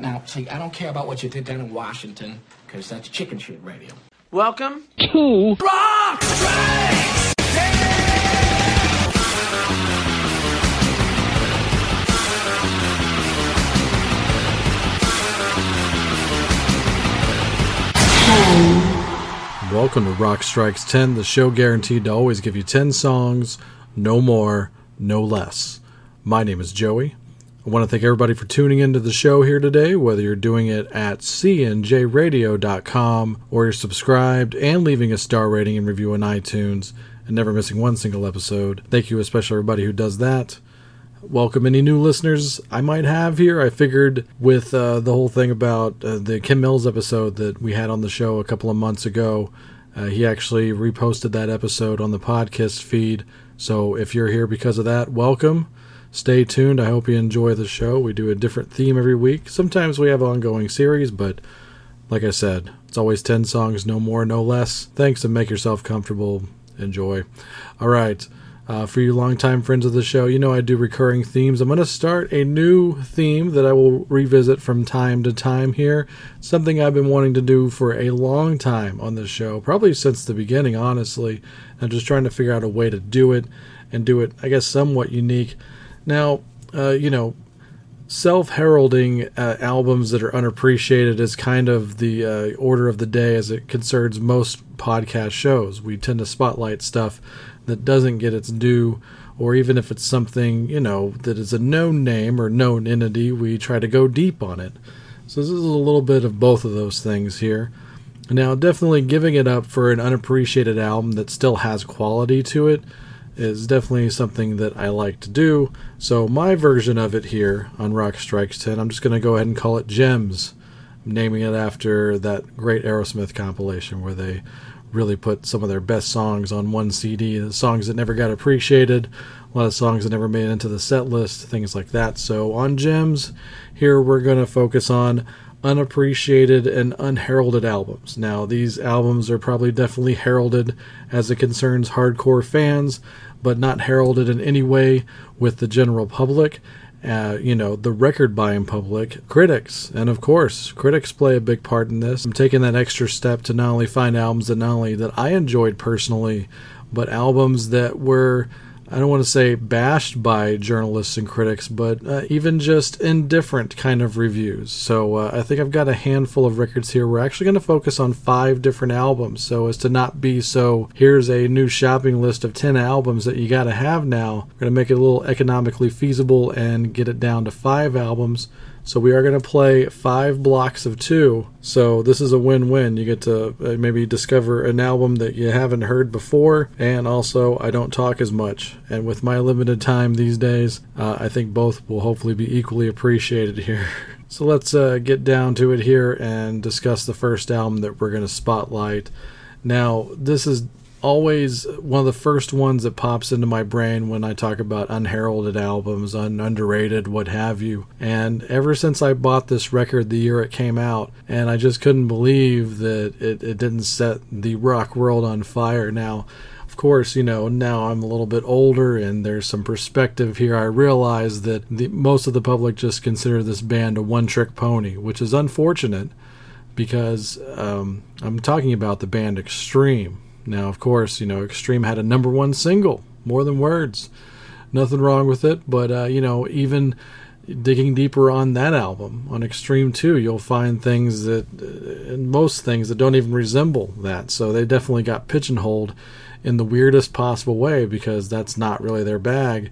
Now, see, I don't care about what you did down in Washington, because that's chicken shit radio. Welcome to Rock Strikes Ten! Welcome to Rock Strikes 10, the show guaranteed to always give you 10 songs, no more, no less. My name is Joey. I want to thank everybody for tuning into the show here today, whether you're doing it at cnjradio.com or you're subscribed and leaving a star rating and review on iTunes and never missing one single episode. Thank you, especially everybody who does that. Welcome any new listeners I might have here. I figured with the whole thing about the Kim Mills episode that we had on the show a couple of months ago, he actually reposted that episode on the podcast feed. So if you're here because of that, welcome. Stay tuned. I hope you enjoy the show. We do a different theme every week. Sometimes we have ongoing series, but like I said, it's always 10 songs, no more, no less. Thanks, and make yourself comfortable. Enjoy. All right. For you longtime friends of the show, you know I do recurring themes. I'm going to start a new theme that I will revisit from time to time here. Something I've been wanting to do for a long time on this show, probably since the beginning, honestly. I'm just trying to figure out a way to do it and do it, I guess, somewhat unique. Now, you know, self-heralding albums that are unappreciated is kind of the order of the day as it concerns most podcast shows. We tend to spotlight stuff that doesn't get its due, or even if it's something, you know, that is a known name or known entity, we try to go deep on it. So this is a little bit of both of those things here. Now, definitely giving it up for an unappreciated album that still has quality to it is definitely something that I like to do. So my version of it here on Rock Strikes 10, I'm just going to go ahead and call it Gems. I'm naming it after that great Aerosmith compilation where they really put some of their best songs on one CD, the songs that never got appreciated, a lot of songs that never made it into the set list, things like that. So on Gems, here we're going to focus on unappreciated and unheralded albums. Now, these albums are probably definitely heralded as it concerns hardcore fans, but not heralded in any way with the general public, you know, the record buying public, critics. And of course, critics play a big part in this. I'm taking that extra step to not only find albums that not only that I enjoyed personally, but albums that were, I don't want to say bashed by journalists and critics, but even just indifferent kind of reviews. So I think I've got a handful of records here. We're actually going to focus on 5 different albums so as to not be so, here's a new shopping list of 10 albums that you got to have now. We're going to make it a little economically feasible and get it down to 5 albums. So we are going to play 5 blocks of 2. So this is a win-win. You get to maybe discover an album that you haven't heard before. And also, I don't talk as much. And with my limited time these days, I think both will hopefully be equally appreciated here. So let's get down to it here and discuss the first album that we're going to spotlight. Now, this is always one of the first ones that pops into my brain when I talk about unheralded albums, underrated, what have you. And ever since I bought this record the year it came out, and I just couldn't believe that it didn't set the rock world on fire. Now, of course, you know, now I'm a little bit older and there's some perspective here. I realize that most of the public just consider this band a one-trick pony, which is unfortunate because I'm talking about the band Extreme. Now, of course, you know, Extreme had a number 1 single, More Than Words. Nothing wrong with it, but, you know, even digging deeper on that album, on Extreme 2, you'll find things that, most things that don't even resemble that. So they definitely got pigeonholed in the weirdest possible way because that's not really their bag.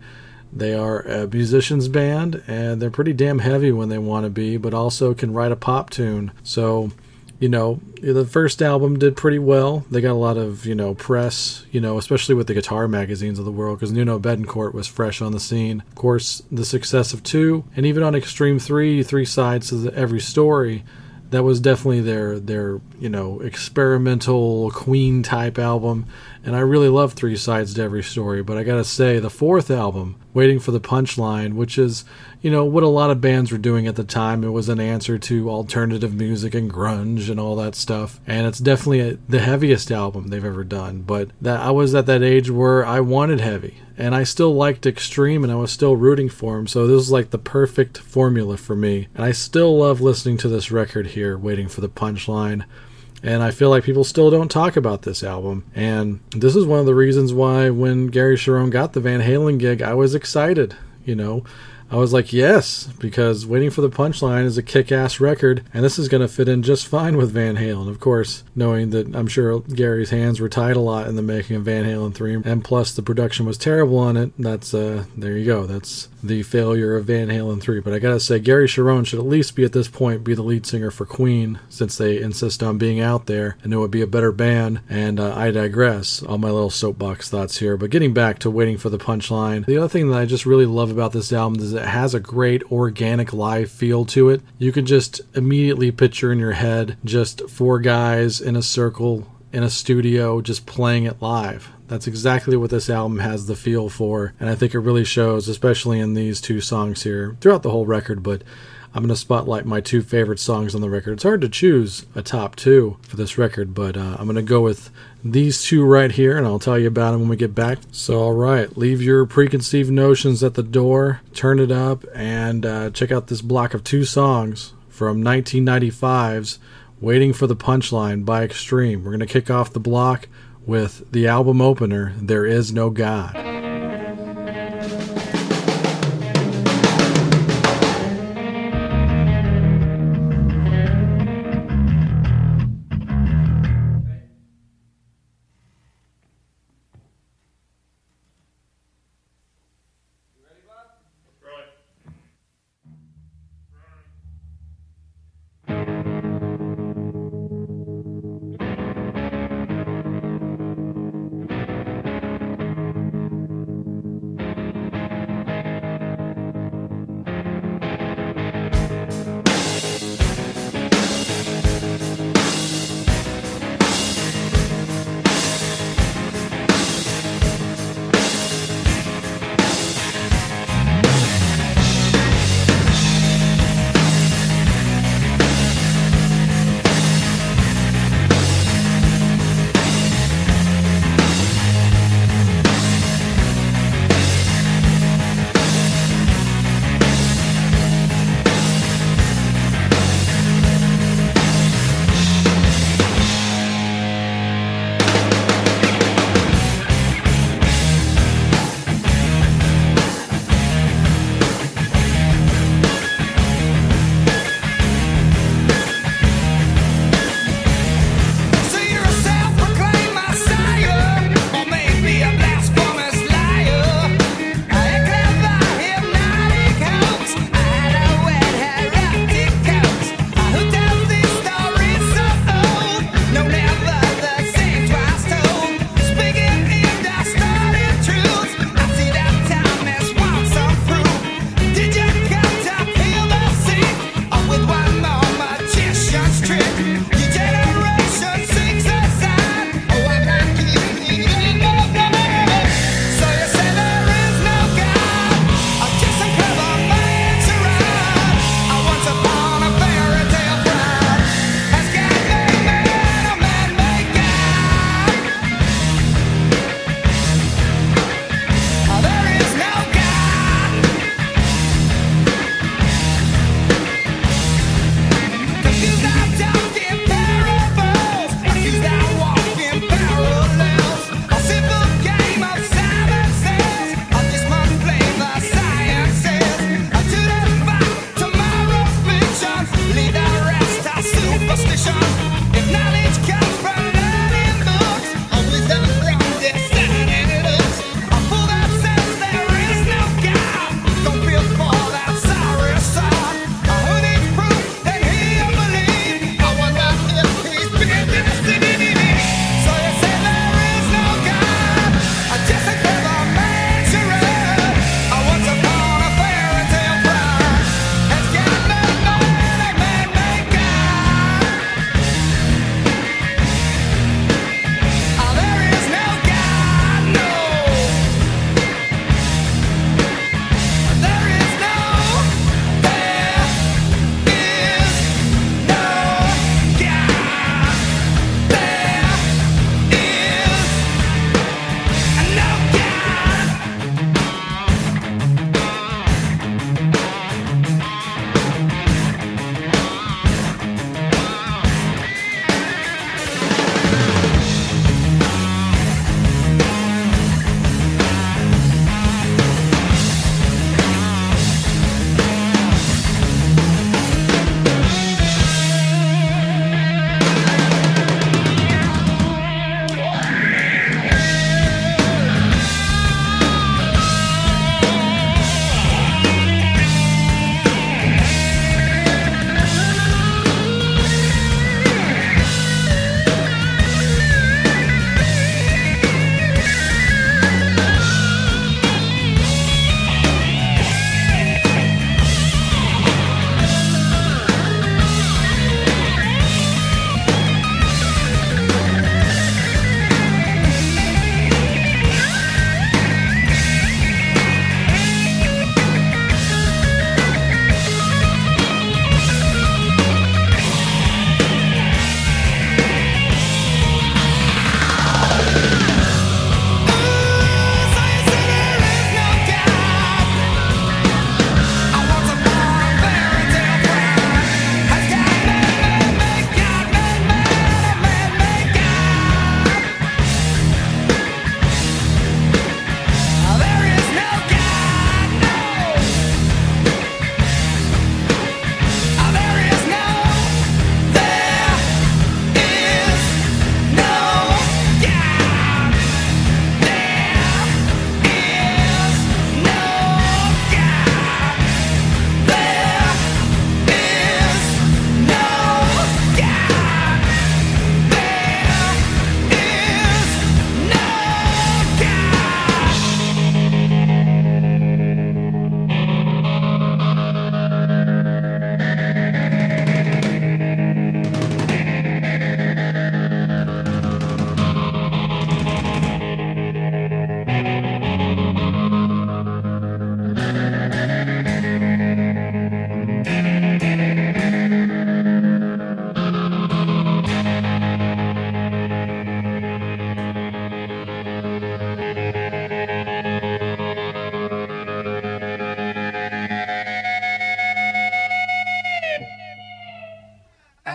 They are a musician's band, and they're pretty damn heavy when they want to be, but also can write a pop tune. So, you know, the first album did pretty well. They got a lot of, you know, press, you know, especially with the guitar magazines of the world, because Nuno Bettencourt was fresh on the scene. Of course, the success of 2, and even on Extreme 3, 3 sides to every story, that was definitely their you know, experimental Queen-type album. And I really love 3 sides to every story, but I gotta say, the 4th album Waiting for the Punchline, which is, you know, what a lot of bands were doing at the time. It was an answer to alternative music and grunge and all that stuff. And it's definitely the heaviest album they've ever done. But that I was at that age where I wanted heavy. And I still liked Extreme, and I was still rooting for him, so this is like the perfect formula for me. And I still love listening to this record here, Waiting for the Punchline. And I feel like people still don't talk about this album. And this is one of the reasons why when Gary Cherone got the Van Halen gig, I was excited, you know. I was like, yes, because Waiting for the Punchline is a kick-ass record, and this is going to fit in just fine with Van Halen, of course, knowing that I'm sure Gary's hands were tied a lot in the making of Van Halen 3, and plus the production was terrible on it. That's, there you go, that's the failure of Van Halen 3. But I gotta say, Gary Cherone should at least be, at this point, be the lead singer for Queen, since they insist on being out there, and it would be a better band, and I digress. All my little soapbox thoughts here, but getting back to Waiting for the Punchline, the other thing that I just really love about this album is it has a great organic live feel to it. You can just immediately picture in your head just four guys in a circle in a studio just playing it live. That's exactly what this album has the feel for, and I think it really shows, especially in these two songs here, throughout the whole record, but I'm going to spotlight my two favorite songs on the record. It's hard to choose a top two for this record, but I'm going to go with these two right here, and I'll tell you about them when we get back. So, all right, leave your preconceived notions at the door, turn it up, and check out this block of two songs from 1995's Waiting for the Punchline by Extreme. We're going to kick off the block with the album opener, There Is No God.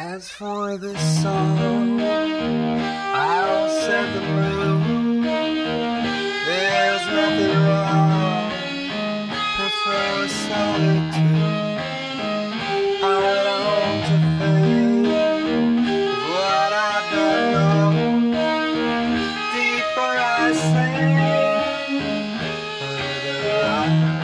As for this song, I'll set the mood. There's nothing wrong. Prefer solitude. I went home to think of what I don't know. Deeper I sink, further I go.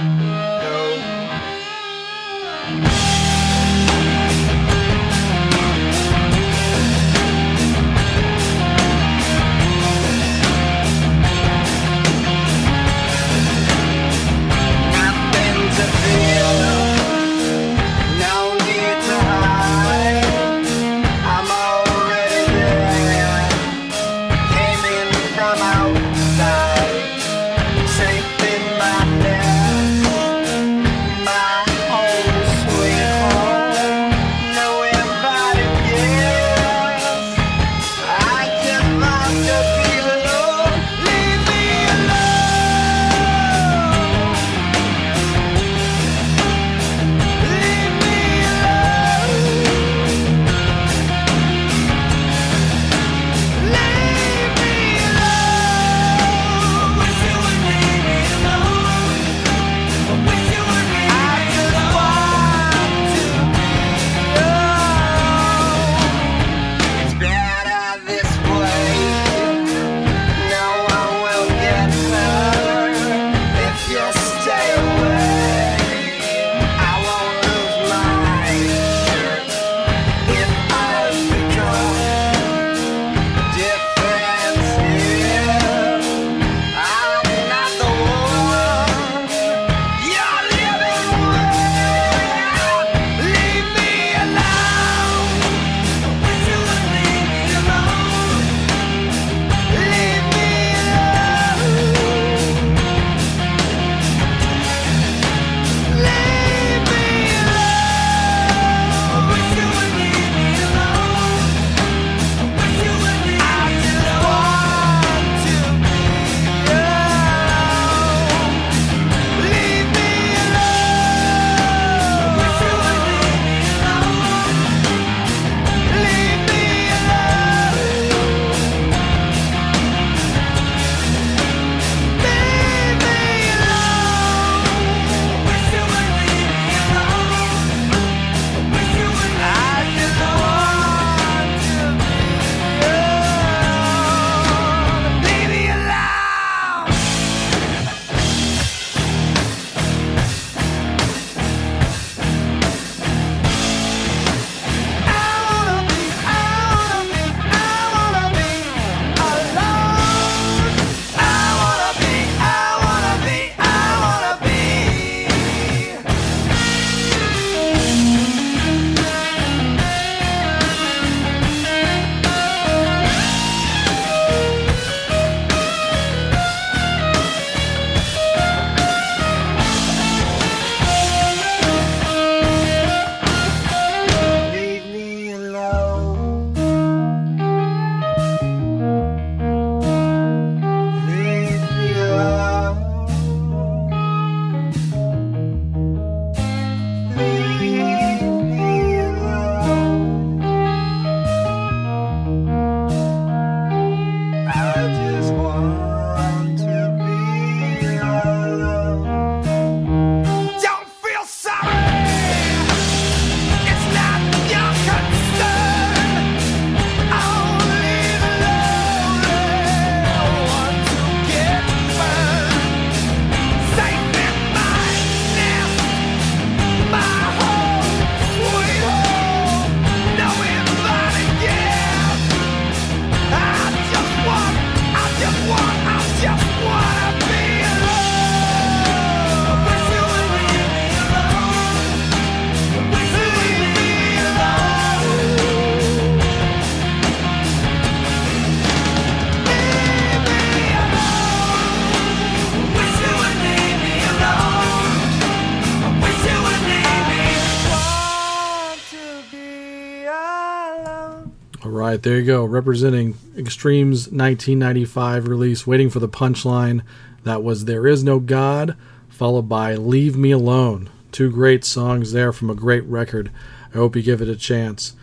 There you go, representing Extreme's 1995 release, Waiting for the Punchline. That was There Is No God, followed by Leave Me Alone. Two great songs there from a great record. I hope you give it a chance.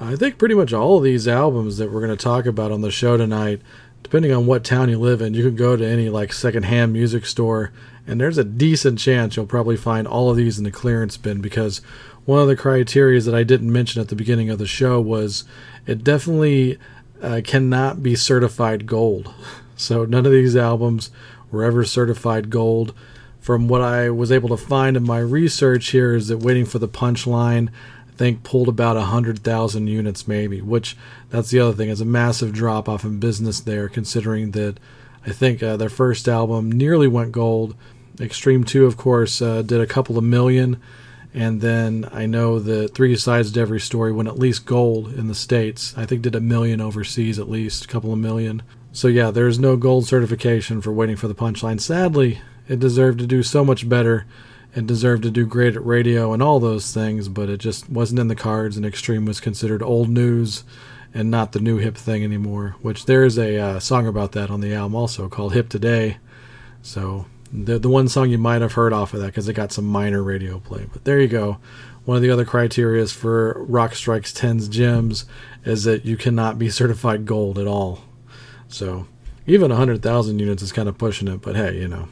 I think pretty much all of these albums that we're going to talk about on the show tonight, depending on what town you live in, you can go to any like secondhand music store, and there's a decent chance you'll probably find all of these in the clearance bin, because one of the criteria that I didn't mention at the beginning of the show was it definitely cannot be certified gold. So none of these albums were ever certified gold. From what I was able to find in my research here is that Waiting for the Punchline, think pulled about 100,000 units maybe, which that's the other thing, is a massive drop off in business there, considering that I think their first album nearly went gold. Extreme 2, of course, did a couple of million, and then I know that Three Sides to Every Story went at least gold in the States. I think did a million overseas, at least a couple of million. So yeah, there's no gold certification for Waiting for the Punchline. Sadly, it deserved to do so much better. It deserved to do great at radio and all those things, but it just wasn't in the cards, and Extreme was considered old news and not the new hip thing anymore, which there is a song about that on the album also called Hip Today. So the one song you might have heard off of that, because it got some minor radio play. But there you go. One of the other criteria for Rock Strikes 10's gems is that you cannot be certified gold at all. So even 100,000 units is kind of pushing it, but hey, you know.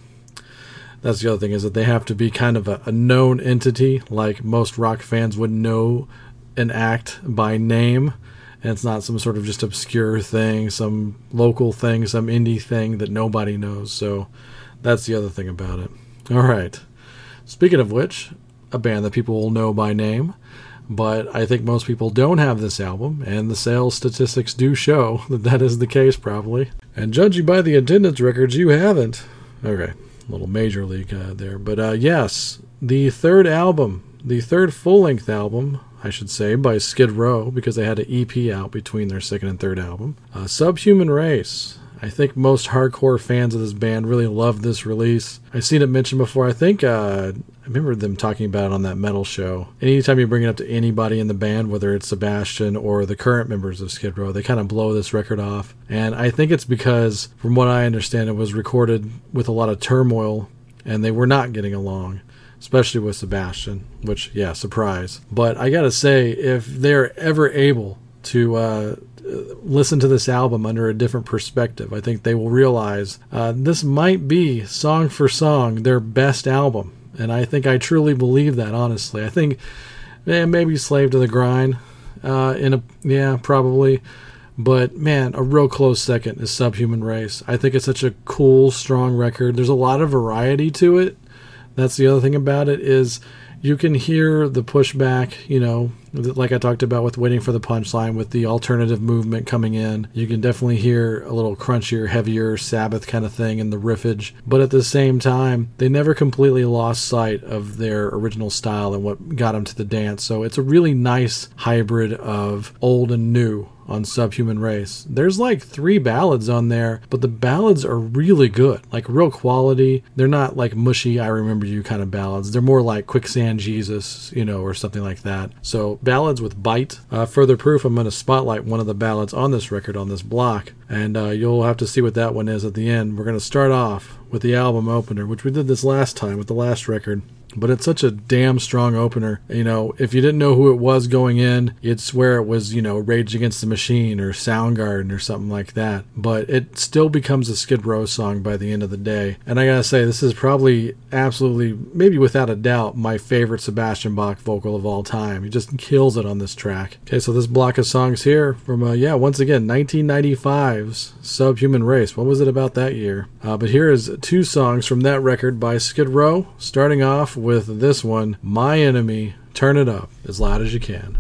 That's the other thing, is that they have to be kind of a known entity, like most rock fans would know an act by name, and it's not some sort of just obscure thing, some local thing, some indie thing that nobody knows. So that's the other thing about it. All right. Speaking of which, a band that people will know by name, but I think most people don't have this album, and the sales statistics do show that that is the case probably. And judging by the attendance records, you haven't. Okay. Little major league there. But yes, the third album, the third full-length album, I should say, by Skid Row, because they had an EP out between their second and third album. Subhuman Race. I think most hardcore fans of this band really love this release. I've seen it mentioned before. I think I remember them talking about it on that metal show. Anytime you bring it up to anybody in the band, whether it's Sebastian or the current members of Skid Row, they kind of blow this record off. And I think it's because, from what I understand, it was recorded with a lot of turmoil, and they were not getting along, especially with Sebastian, which, yeah, surprise. But I gotta say, if they're ever able to listen to this album under a different perspective, I think they will realize this might be, song for song, their best album. And I think I truly believe that, honestly. I think maybe Slave to the Grind, probably. But man, a real close second is Subhuman Race. I think it's such a cool, strong record. There's a lot of variety to it. That's the other thing about it, is you can hear the pushback, you know, like I talked about with Waiting for the Punchline, with the alternative movement coming in. You can definitely hear a little crunchier, heavier Sabbath kind of thing in the riffage. But at the same time, they never completely lost sight of their original style and what got them to the dance. So it's a really nice hybrid of old and new on Subhuman Race. There's like 3 ballads on there, but the ballads are really good, like real quality. They're not like mushy I Remember You kind of ballads. They're more like Quicksand Jesus, you know, or something like that. So ballads with bite. Further proof, I'm going to spotlight one of the ballads on this record, on this block, and you'll have to see what that one is at the end. We're going to start off with the album opener, which we did this last time with the last record. But it's such a damn strong opener. You know, if you didn't know who it was going in, you'd swear it was, you know, Rage Against the Machine or Soundgarden or something like that. But it still becomes a Skid Row song by the end of the day. And I gotta say, this is probably absolutely, maybe without a doubt, my favorite Sebastian Bach vocal of all time. He just kills it on this track. Okay, so this block of songs here from, once again, 1995's Subhuman Race. What was it about that year? But here is 2 songs from that record by Skid Row, starting off with this one, My Enemy. Turn it up as loud as you can.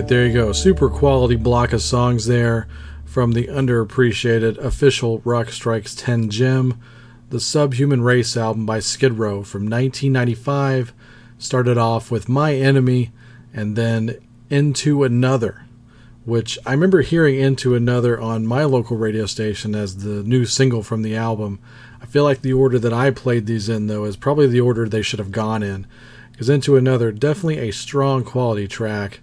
right, there you go. Super quality block of songs there from the underappreciated official Rock Strikes 10 gem. The Subhuman Race album by Skid Row from 1995 started off with My Enemy and then Into Another, which I remember hearing Into Another on my local radio station as the new single from the album. I feel like the order that I played these in, though, is probably the order they should have gone in, because Into Another, definitely a strong quality track,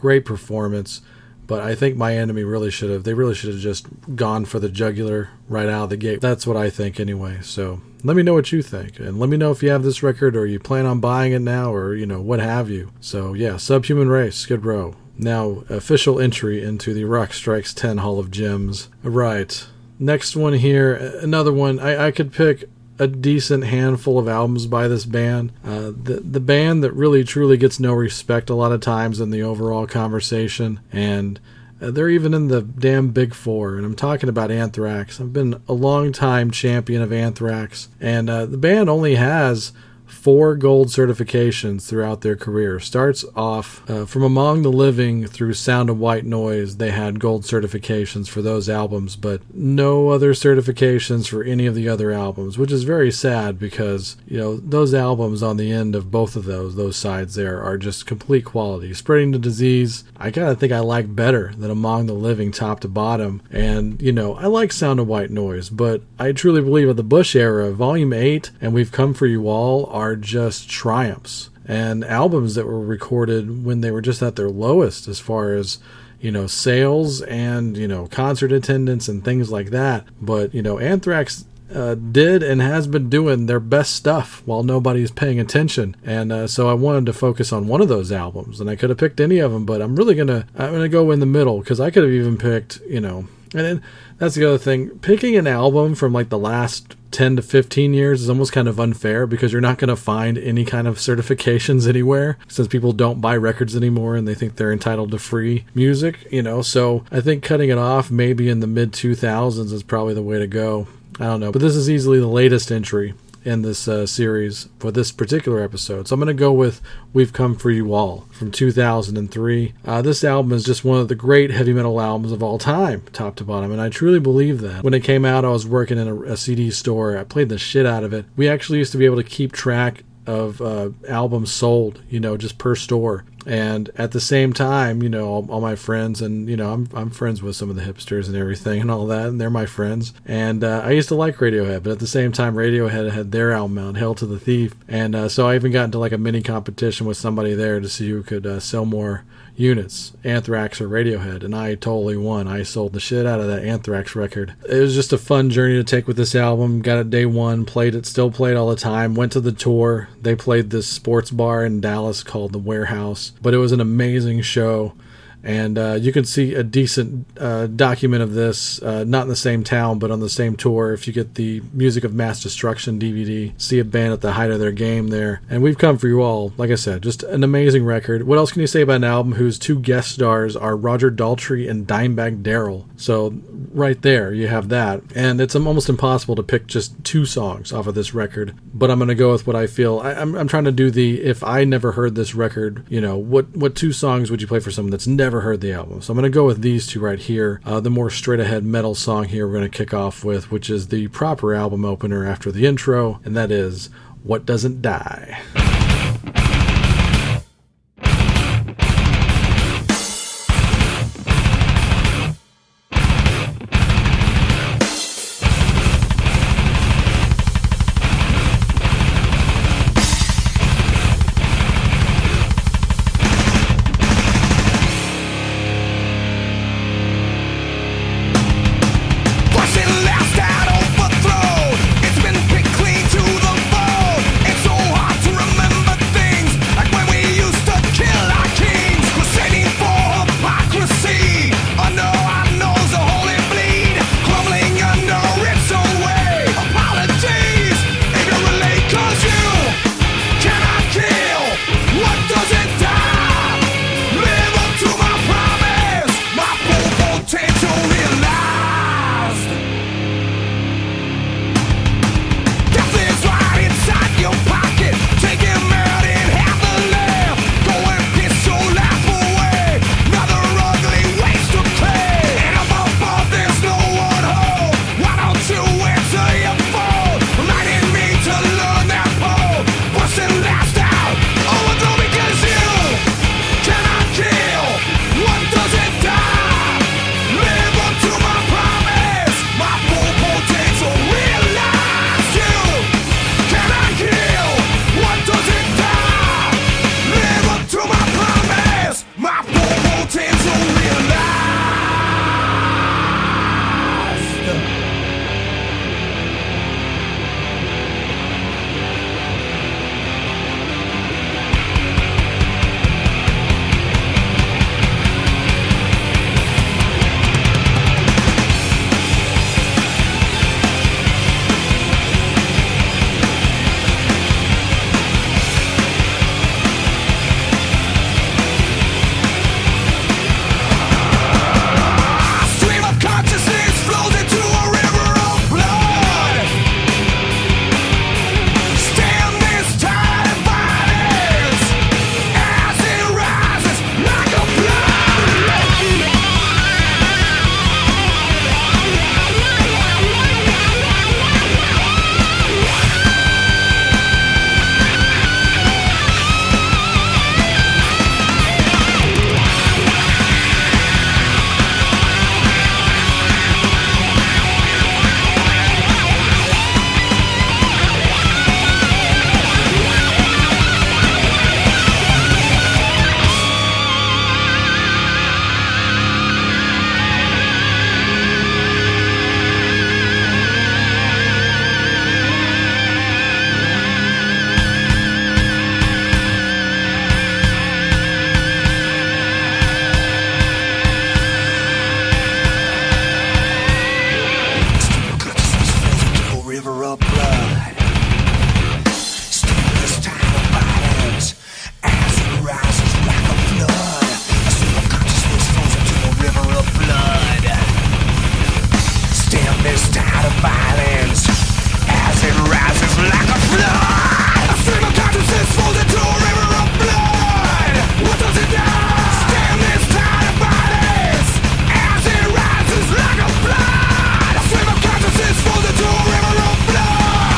great performance, but I think My Enemy really should have just gone for the jugular right out of the gate. That's what I think anyway. So let me know what you think, and let me know if you have this record or you plan on buying it now, or, you know, what have you. So yeah, Subhuman Race, Skid Row. Now, official entry into the Rock Strikes 10 Hall of Gems. Right. Next one here, another one. I could pick a decent handful of albums by this band. The band that really truly gets no respect a lot of times in the overall conversation, and they're even in the damn Big Four, and I'm talking about Anthrax. I've been a long-time champion of Anthrax, and the band only has 4 gold certifications throughout their career. Starts off from Among the Living through Sound of White Noise. They had gold certifications for those albums, but no other certifications for any of the other albums, which is very sad because, you know, those albums on the end of both of those sides there are just complete quality. Spreading the Disease, I kind of think I like better than Among the Living top to bottom. And, you know, I like Sound of White Noise, but I truly believe of the Bush era, Volume 8 and We've Come For You All are just triumphs and albums that were recorded when they were just at their lowest as far as, you know, sales and, you know, concert attendance and things like that. But, you know, Anthrax did and has been doing their best stuff while nobody's paying attention, and so I wanted to focus on one of those albums, and I could have picked any of them, but I'm gonna go in the middle, because I could have even picked, you know. And then that's the other thing. Picking an album from like the last 10 to 15 years is almost kind of unfair, because you're not going to find any kind of certifications anywhere, since people don't buy records anymore and they think they're entitled to free music, you know. So I think cutting it off maybe in the mid 2000s is probably the way to go. I don't know. But this is easily the latest entry in this series for this particular episode. So I'm going to go with We've Come For You All from 2003. This album is just one of the great heavy metal albums of all time, top to bottom, and I truly believe that. When it came out, I was working in a CD store. I played the shit out of it. We actually used to be able to keep track of albums sold, you know, just per store. And at the same time, you know, all my friends, and, you know, I'm friends with some of the hipsters and everything and all that, and they're my friends. And I used to like Radiohead, but at the same time, Radiohead had their album out, Hail to the Thief. And so I even got into like a mini competition with somebody there to see who could sell more units, Anthrax or Radiohead, and I totally won. I sold the shit out of that Anthrax record. It was just a fun journey to take with this album. Got it day one, played it, still played all the time. Went to the tour. They played this sports bar in Dallas called The Warehouse, but it was an amazing show. And you can see a decent document of this, not in the same town, but on the same tour. If you get the Music of Mass Destruction DVD, see a band at the height of their game there. And We've Come For You All, like I said, just an amazing record. What else can you say about an album whose 2 guest stars are Roger Daltrey and Dimebag Darrell? So right there, you have that. And it's almost impossible to pick just 2 songs off of this record, but I'm going to go with what I feel. I'm trying to do the, if I never heard this record, you know, what 2 songs would you play for someone that's never heard the album? So I'm going to go with these 2 right here. The more straight ahead metal song here we're going to kick off with, which is the proper album opener after the intro, and that is What Doesn't Die. Remember river of blood. Steal this time of violence as it rises like a flood. A single consciousness flows into a river of blood. Steal this tide of violence as it rises like a flood. A single consciousness flows into a river of blood. What does it die? Like a flood, a stream of consciousness falls into a river of blood.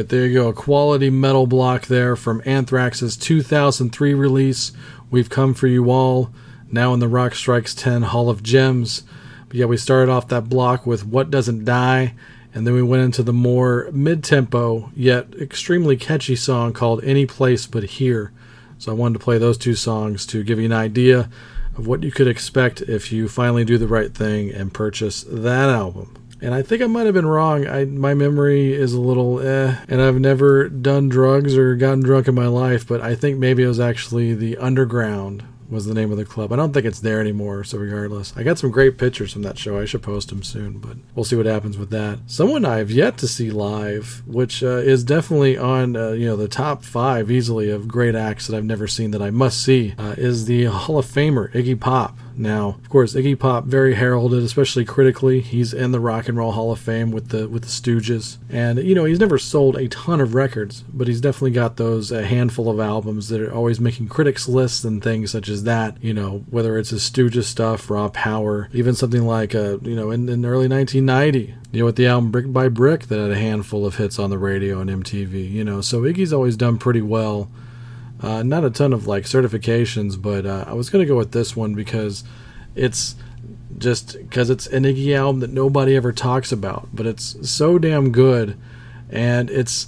right, there you go. A quality metal block there from Anthrax's 2003 release, We've Come For You All, now in the Rock Strikes 10 Hall of Gems. But yeah, we started off that block with What Doesn't Die, and then we went into the more mid-tempo, yet extremely catchy song called Any Place But Here. So I wanted to play those two songs to give you an idea of what you could expect if you finally do the right thing and purchase that album. And I think I might have been wrong. My memory is a little and I've never done drugs or gotten drunk in my life, but I think maybe it was actually the Underground was the name of the club. I don't think it's there anymore, so regardless. I got some great pictures from that show. I should post them soon, but we'll see what happens with that. Someone I have yet to see live, which is definitely on the top 5 easily of great acts that I've never seen that I must see, is the Hall of Famer, Iggy Pop. Now, of course, Iggy Pop, very heralded, especially critically. He's in the Rock and Roll Hall of Fame with the Stooges. And, he's never sold a ton of records, but he's definitely got those a handful of albums that are always making critics lists and things such as that, whether it's his Stooges stuff, Raw Power, even something like, in early 1990, with the album Brick by Brick that had a handful of hits on the radio and MTV, So Iggy's always done pretty well. Not a ton of certifications, but I was going to go with this one because it's an Iggy album that nobody ever talks about, but it's so damn good. And it's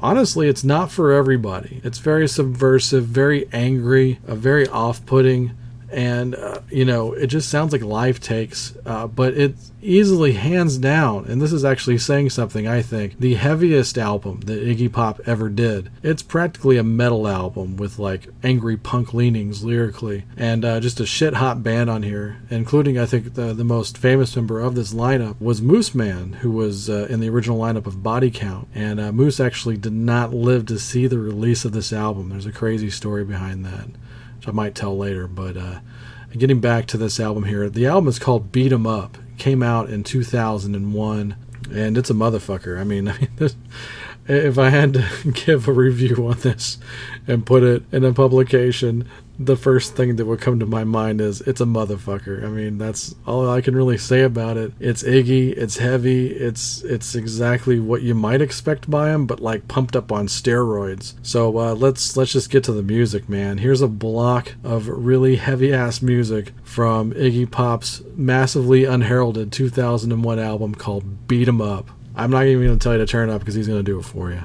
honestly, it's not for everybody. It's very subversive, very angry, very off-putting. And, it just sounds like life takes, but it's easily, hands down, and this is actually saying something, I think, the heaviest album that Iggy Pop ever did. It's practically a metal album with, angry punk leanings lyrically, and just a shit-hot band on here, including, I think, the most famous member of this lineup was Mooseman, who was in the original lineup of Body Count, and Moose actually did not live to see the release of this album. There's a crazy story behind that, which I might tell later, but getting back to this album here, the album is called Beat 'Em Up. It came out in 2001, and it's a motherfucker. I mean this, if I had to give a review on this and put it in a publication, the first thing that would come to my mind is it's a motherfucker. I mean, that's all I can really say about it. It's Iggy, it's heavy, it's exactly what you might expect by him, but pumped up on steroids. So let's just get to the music, man. Here's a block of really heavy ass music from Iggy Pop's massively unheralded 2001 album called Beat 'Em Up. I'm not even going to tell you to turn it up because he's going to do it for you.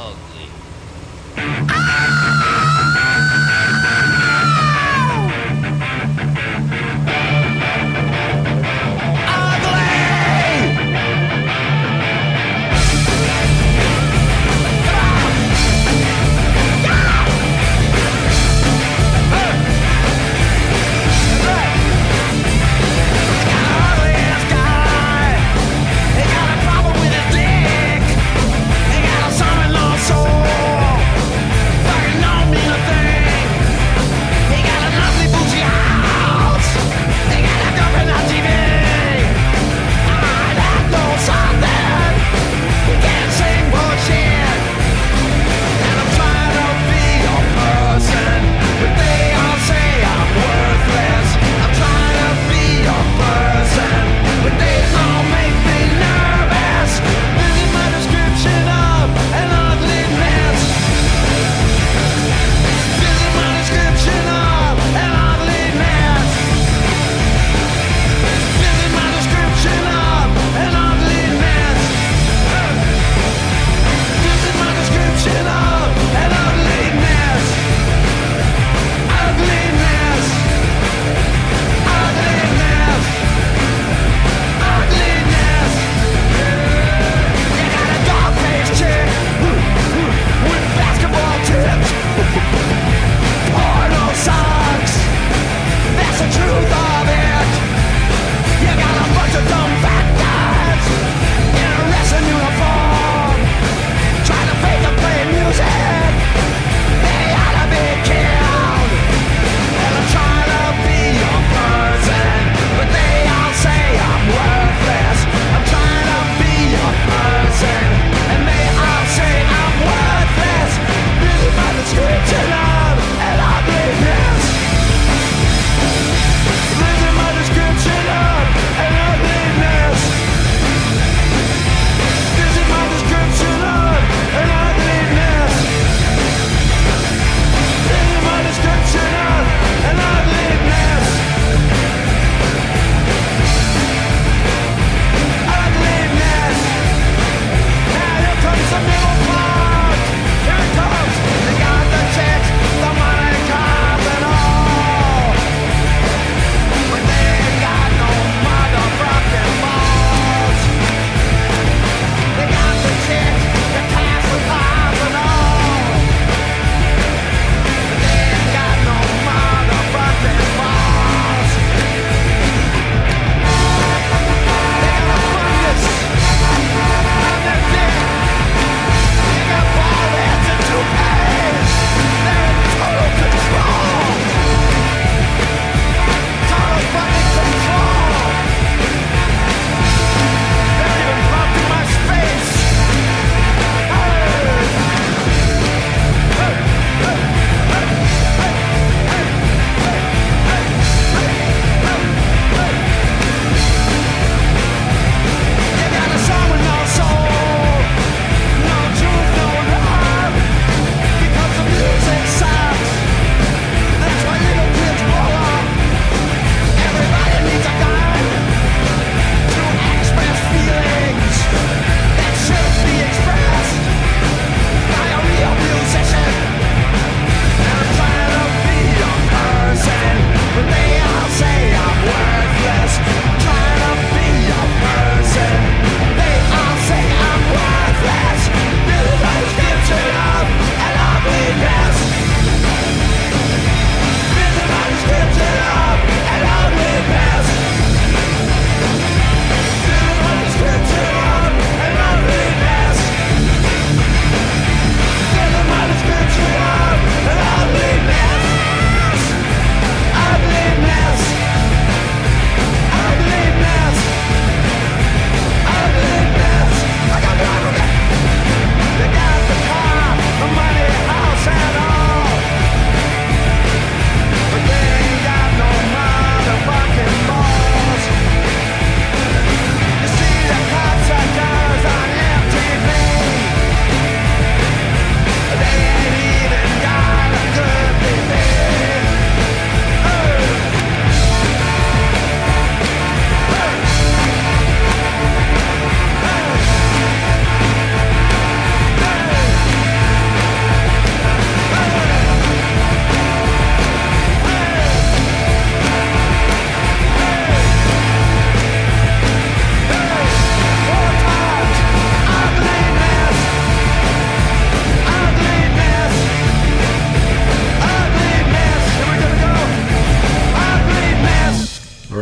Soul.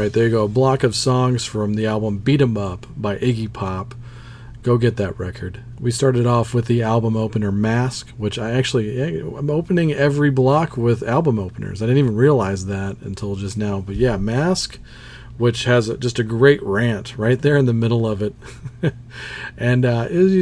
right, there you go. A block of songs from the album Beat 'Em Up by Iggy Pop. Go get that record. We started off with the album opener Mask, which I'm opening every block with album openers. I didn't even realize that until just now. But yeah, Mask, which has just a great rant right there in the middle of it. And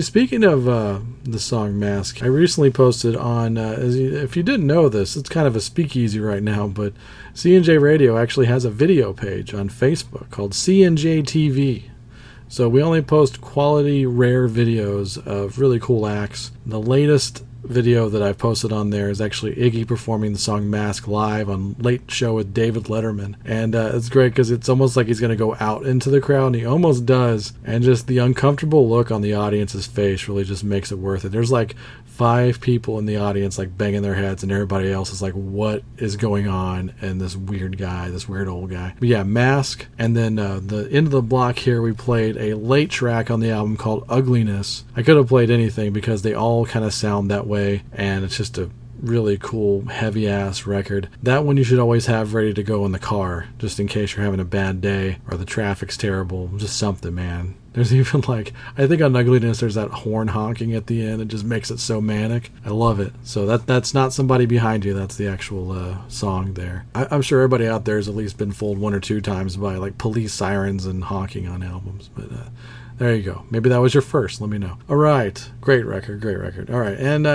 speaking of the song Mask, I recently posted on, if you didn't know this, it's kind of a speakeasy right now, but CNJ Radio actually has a video page on Facebook called CNJ TV. So we only post quality, rare videos of really cool acts. The latest video that I posted on there is actually Iggy performing the song Mask live on Late Show with David Letterman. And it's great because it's almost like he's going to go out into the crowd, and he almost does. And just the uncomfortable look on the audience's face really just makes it worth it. There's like 5 people in the audience like banging their heads, and everybody else is like, what is going on? And this weird old guy. But yeah, Mask. And then the end of the block here, we played a late track on the album called Ugliness. I could have played anything because they all kind of sound that way. And it's just a really cool, heavy-ass record. That one you should always have ready to go in the car, just in case you're having a bad day or the traffic's terrible. Just something, man. There's even I think on Ugliness there's that horn honking at the end. It just makes it so manic. I love it. So that's not somebody behind you. That's the actual song there. I'm sure everybody out there has at least been fooled 1 or 2 times by police sirens and honking on albums, but... there you go. Maybe that was your first. Let me know. All right. Great record. All right. And,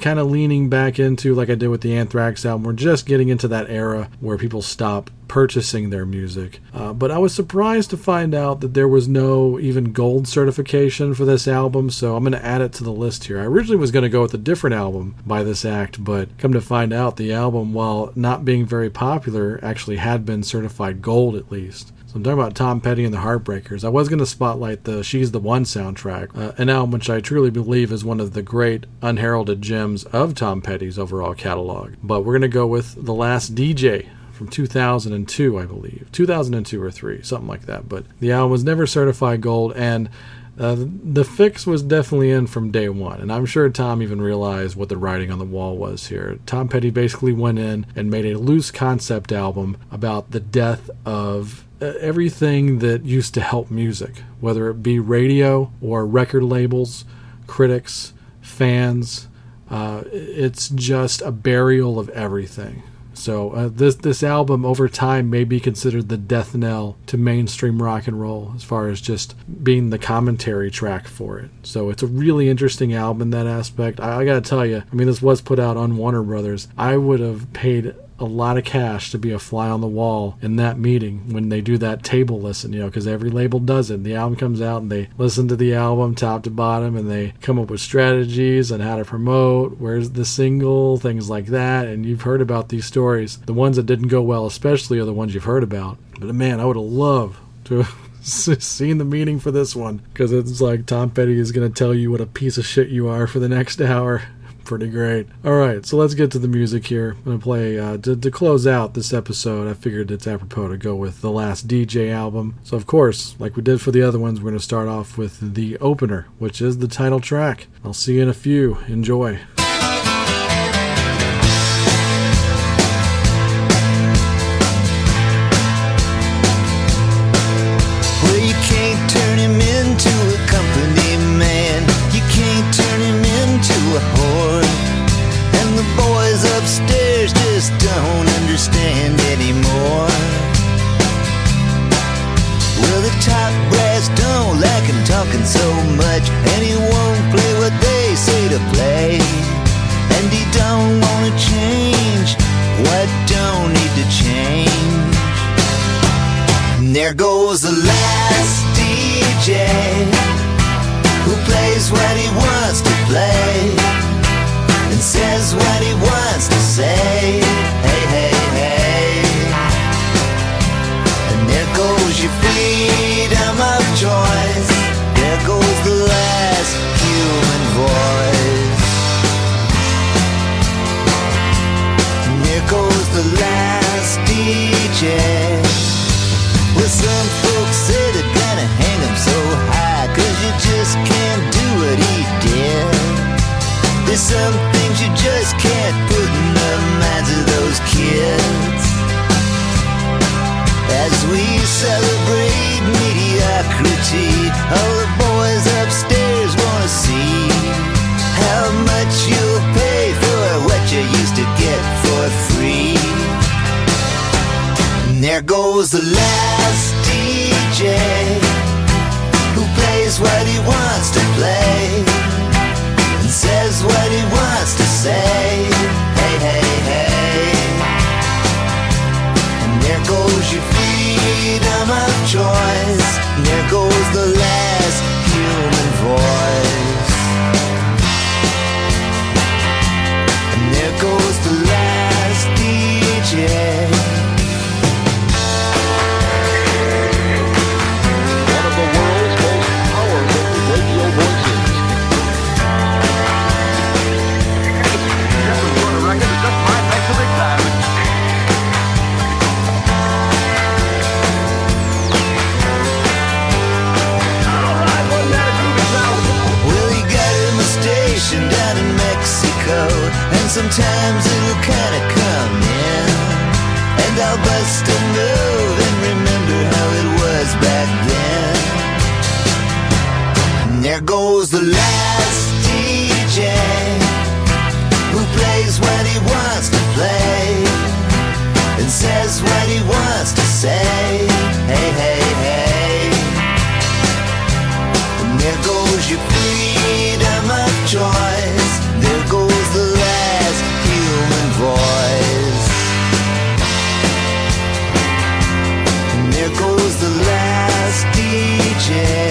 kind of leaning back into like I did with the Anthrax album, we're just getting into that era where people stop purchasing their music. But I was surprised to find out that there was no even gold certification for this album, so I'm going to add it to the list here. I originally was going to go with a different album by this act, but come to find out the album, while not being very popular, actually had been certified gold at least. So I'm talking about Tom Petty and the Heartbreakers. I was going to spotlight the She's the One soundtrack, an album which I truly believe is one of the great unheralded gems of Tom Petty's overall catalog. But we're going to go with The Last DJ from 2002, I believe. 2002 or 3, something like that. But the album was never certified gold, and the fix was definitely in from day one, and I'm sure Tom even realized what the writing on the wall was here. Tom Petty basically went in and made a loose concept album about the death of everything that used to help music, whether it be radio or record labels, critics, fans. It's just a burial of everything. So this album over time may be considered the death knell to mainstream rock and roll as far as just being the commentary track for it. So it's a really interesting album in that aspect. I gotta tell you, this was put out on Warner Brothers. I would have paid a lot of cash to be a fly on the wall in that meeting when they do that table listen, because every label does it. The album comes out and they listen to the album top to bottom, and they come up with strategies on how to promote, where's the single, things like that. And you've heard about these stories. The ones that didn't go well especially are the ones you've heard about. But man, I would have loved to have seen the meeting for this one, because it's like Tom Petty is going to tell you what a piece of shit you are for the next hour. Pretty great. All right, so let's get to the music here. I'm going to play, to close out this episode, I figured it's apropos to go with The Last DJ album. So, of course, like we did for the other ones, we're going to start off with the opener, which is the title track. I'll see you in a few. Enjoy. There goes the last DJ who plays what he wants to play and says what he wants to say. Hey, hey, hey. And there goes your freedom of choice. There goes the last human voice. And there goes the last DJ. Well, some folks say they're gonna hang him so high, 'cause you just can't do what he did. There's some things you just can't put in the minds of those kids. As we And there goes the last DJ, who plays what he wants to play, and says what he wants to say. Hey, hey, hey. And there goes your freedom of choice. There goes the last human voice. And there goes the last DJ.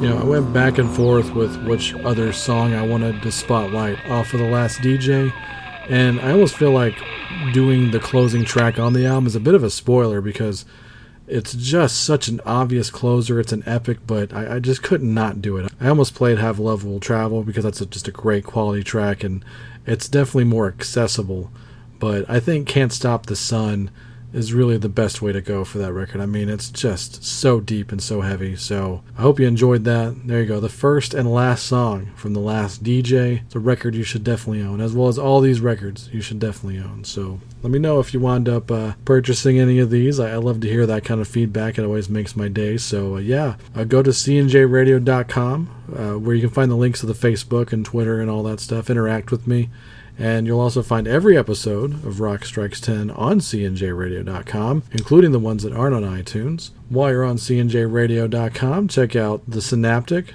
You know, I went back and forth with which other song I wanted to spotlight off of The Last DJ, and I almost feel like doing the closing track on the album is a bit of a spoiler because it's just such an obvious closer. It's an epic, but I just could not do it. I almost played Have Love Will Travel because that's just a great quality track, and it's definitely more accessible. But I think Can't Stop the Sun is really the best way to go for that record. I mean, it's just so deep and so heavy. So I hope you enjoyed that. There you go. The first and last song from The Last DJ. It's a record you should definitely own, as well as all these records you should definitely own. So let me know if you wound up purchasing any of these. I love to hear that kind of feedback. It always makes my day. So go to cnjradio.com where you can find the links to the Facebook and Twitter and all that stuff. Interact with me. And you'll also find every episode of Rock Strikes 10 on cnjradio.com, including the ones that aren't on iTunes. While you're on cnjradio.com, check out The Synaptic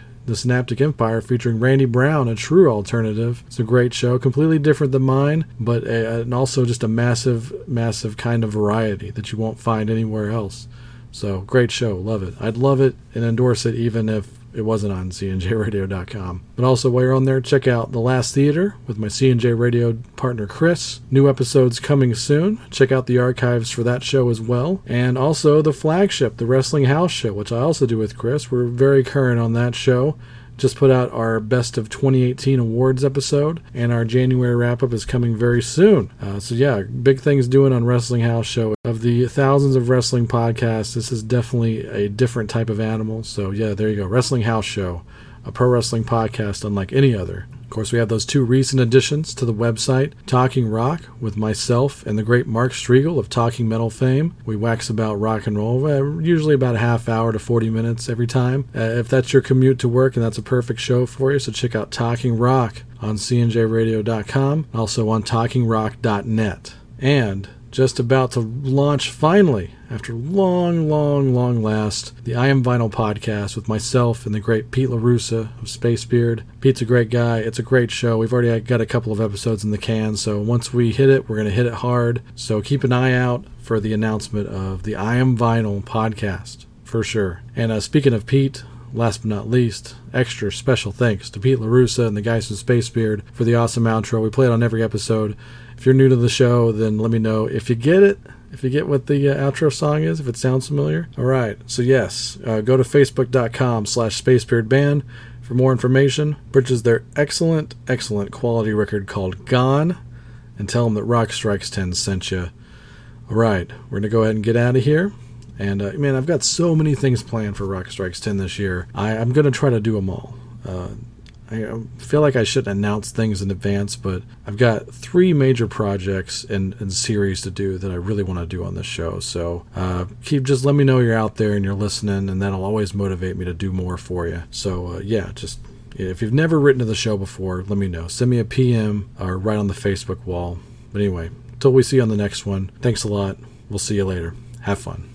Empire featuring Randy Brown, a true alternative. It's a great show, completely different than mine, but and also just a massive, massive kind of variety that you won't find anywhere else. So, great show. Love it. I'd love it and endorse it even if it wasn't on cnjradio.com. But also, while you're on there, check out The Last Theater with my CNJ Radio partner, Chris. New episodes coming soon. Check out the archives for that show as well. And also the flagship, the Wrestling House Show, which I also do with Chris. We're very current on that show. Just put out our Best of 2018 Awards episode, and our January wrap-up is coming very soon. Big things doing on Wrestling House Show. Of the thousands of wrestling podcasts, this is definitely a different type of animal. So, there you go. Wrestling House Show, a pro wrestling podcast unlike any other. Of course, we have those two recent additions to the website, Talking Rock, with myself and the great Mark Striegel of Talking Metal fame. We wax about rock and roll, usually about a half hour to 40 minutes every time. If that's your commute to work, and that's a perfect show for you, so check out Talking Rock on cnjradio.com, also on talkingrock.net. And just about to launch, finally, after long last, the I Am Vinyl podcast with myself and the great Pete LaRussa of Spacebeard. Pete's a great guy. It's a great show. We've already got a couple of episodes in the can, so once we hit it, we're going to hit it hard. So keep an eye out for the announcement of the I Am Vinyl podcast, for sure. And speaking of Pete, last but not least, extra special thanks to Pete LaRussa and the guys from Spacebeard for the awesome outro. We play it on every episode. If you're new to the show, then let me know if you get it, if you get what the outro song is, if it sounds familiar. All right, so go to facebook.com/spacebeardband for more information. Purchase their excellent quality record called Gone, and tell them that Rock Strikes 10 sent you. All right, we're going to go ahead and get out of here. And I've got so many things planned for Rock Strikes 10 this year. I'm going to try to do them all. I feel like I should announce things in advance, but I've got three major projects and series to do that I really want to do on this show. So just let me know you're out there and you're listening, and that'll always motivate me to do more for you. So if you've never written to the show before, let me know. Send me a PM or right on the Facebook wall. But anyway, until we see you on the next one, thanks a lot. We'll see you later. Have fun.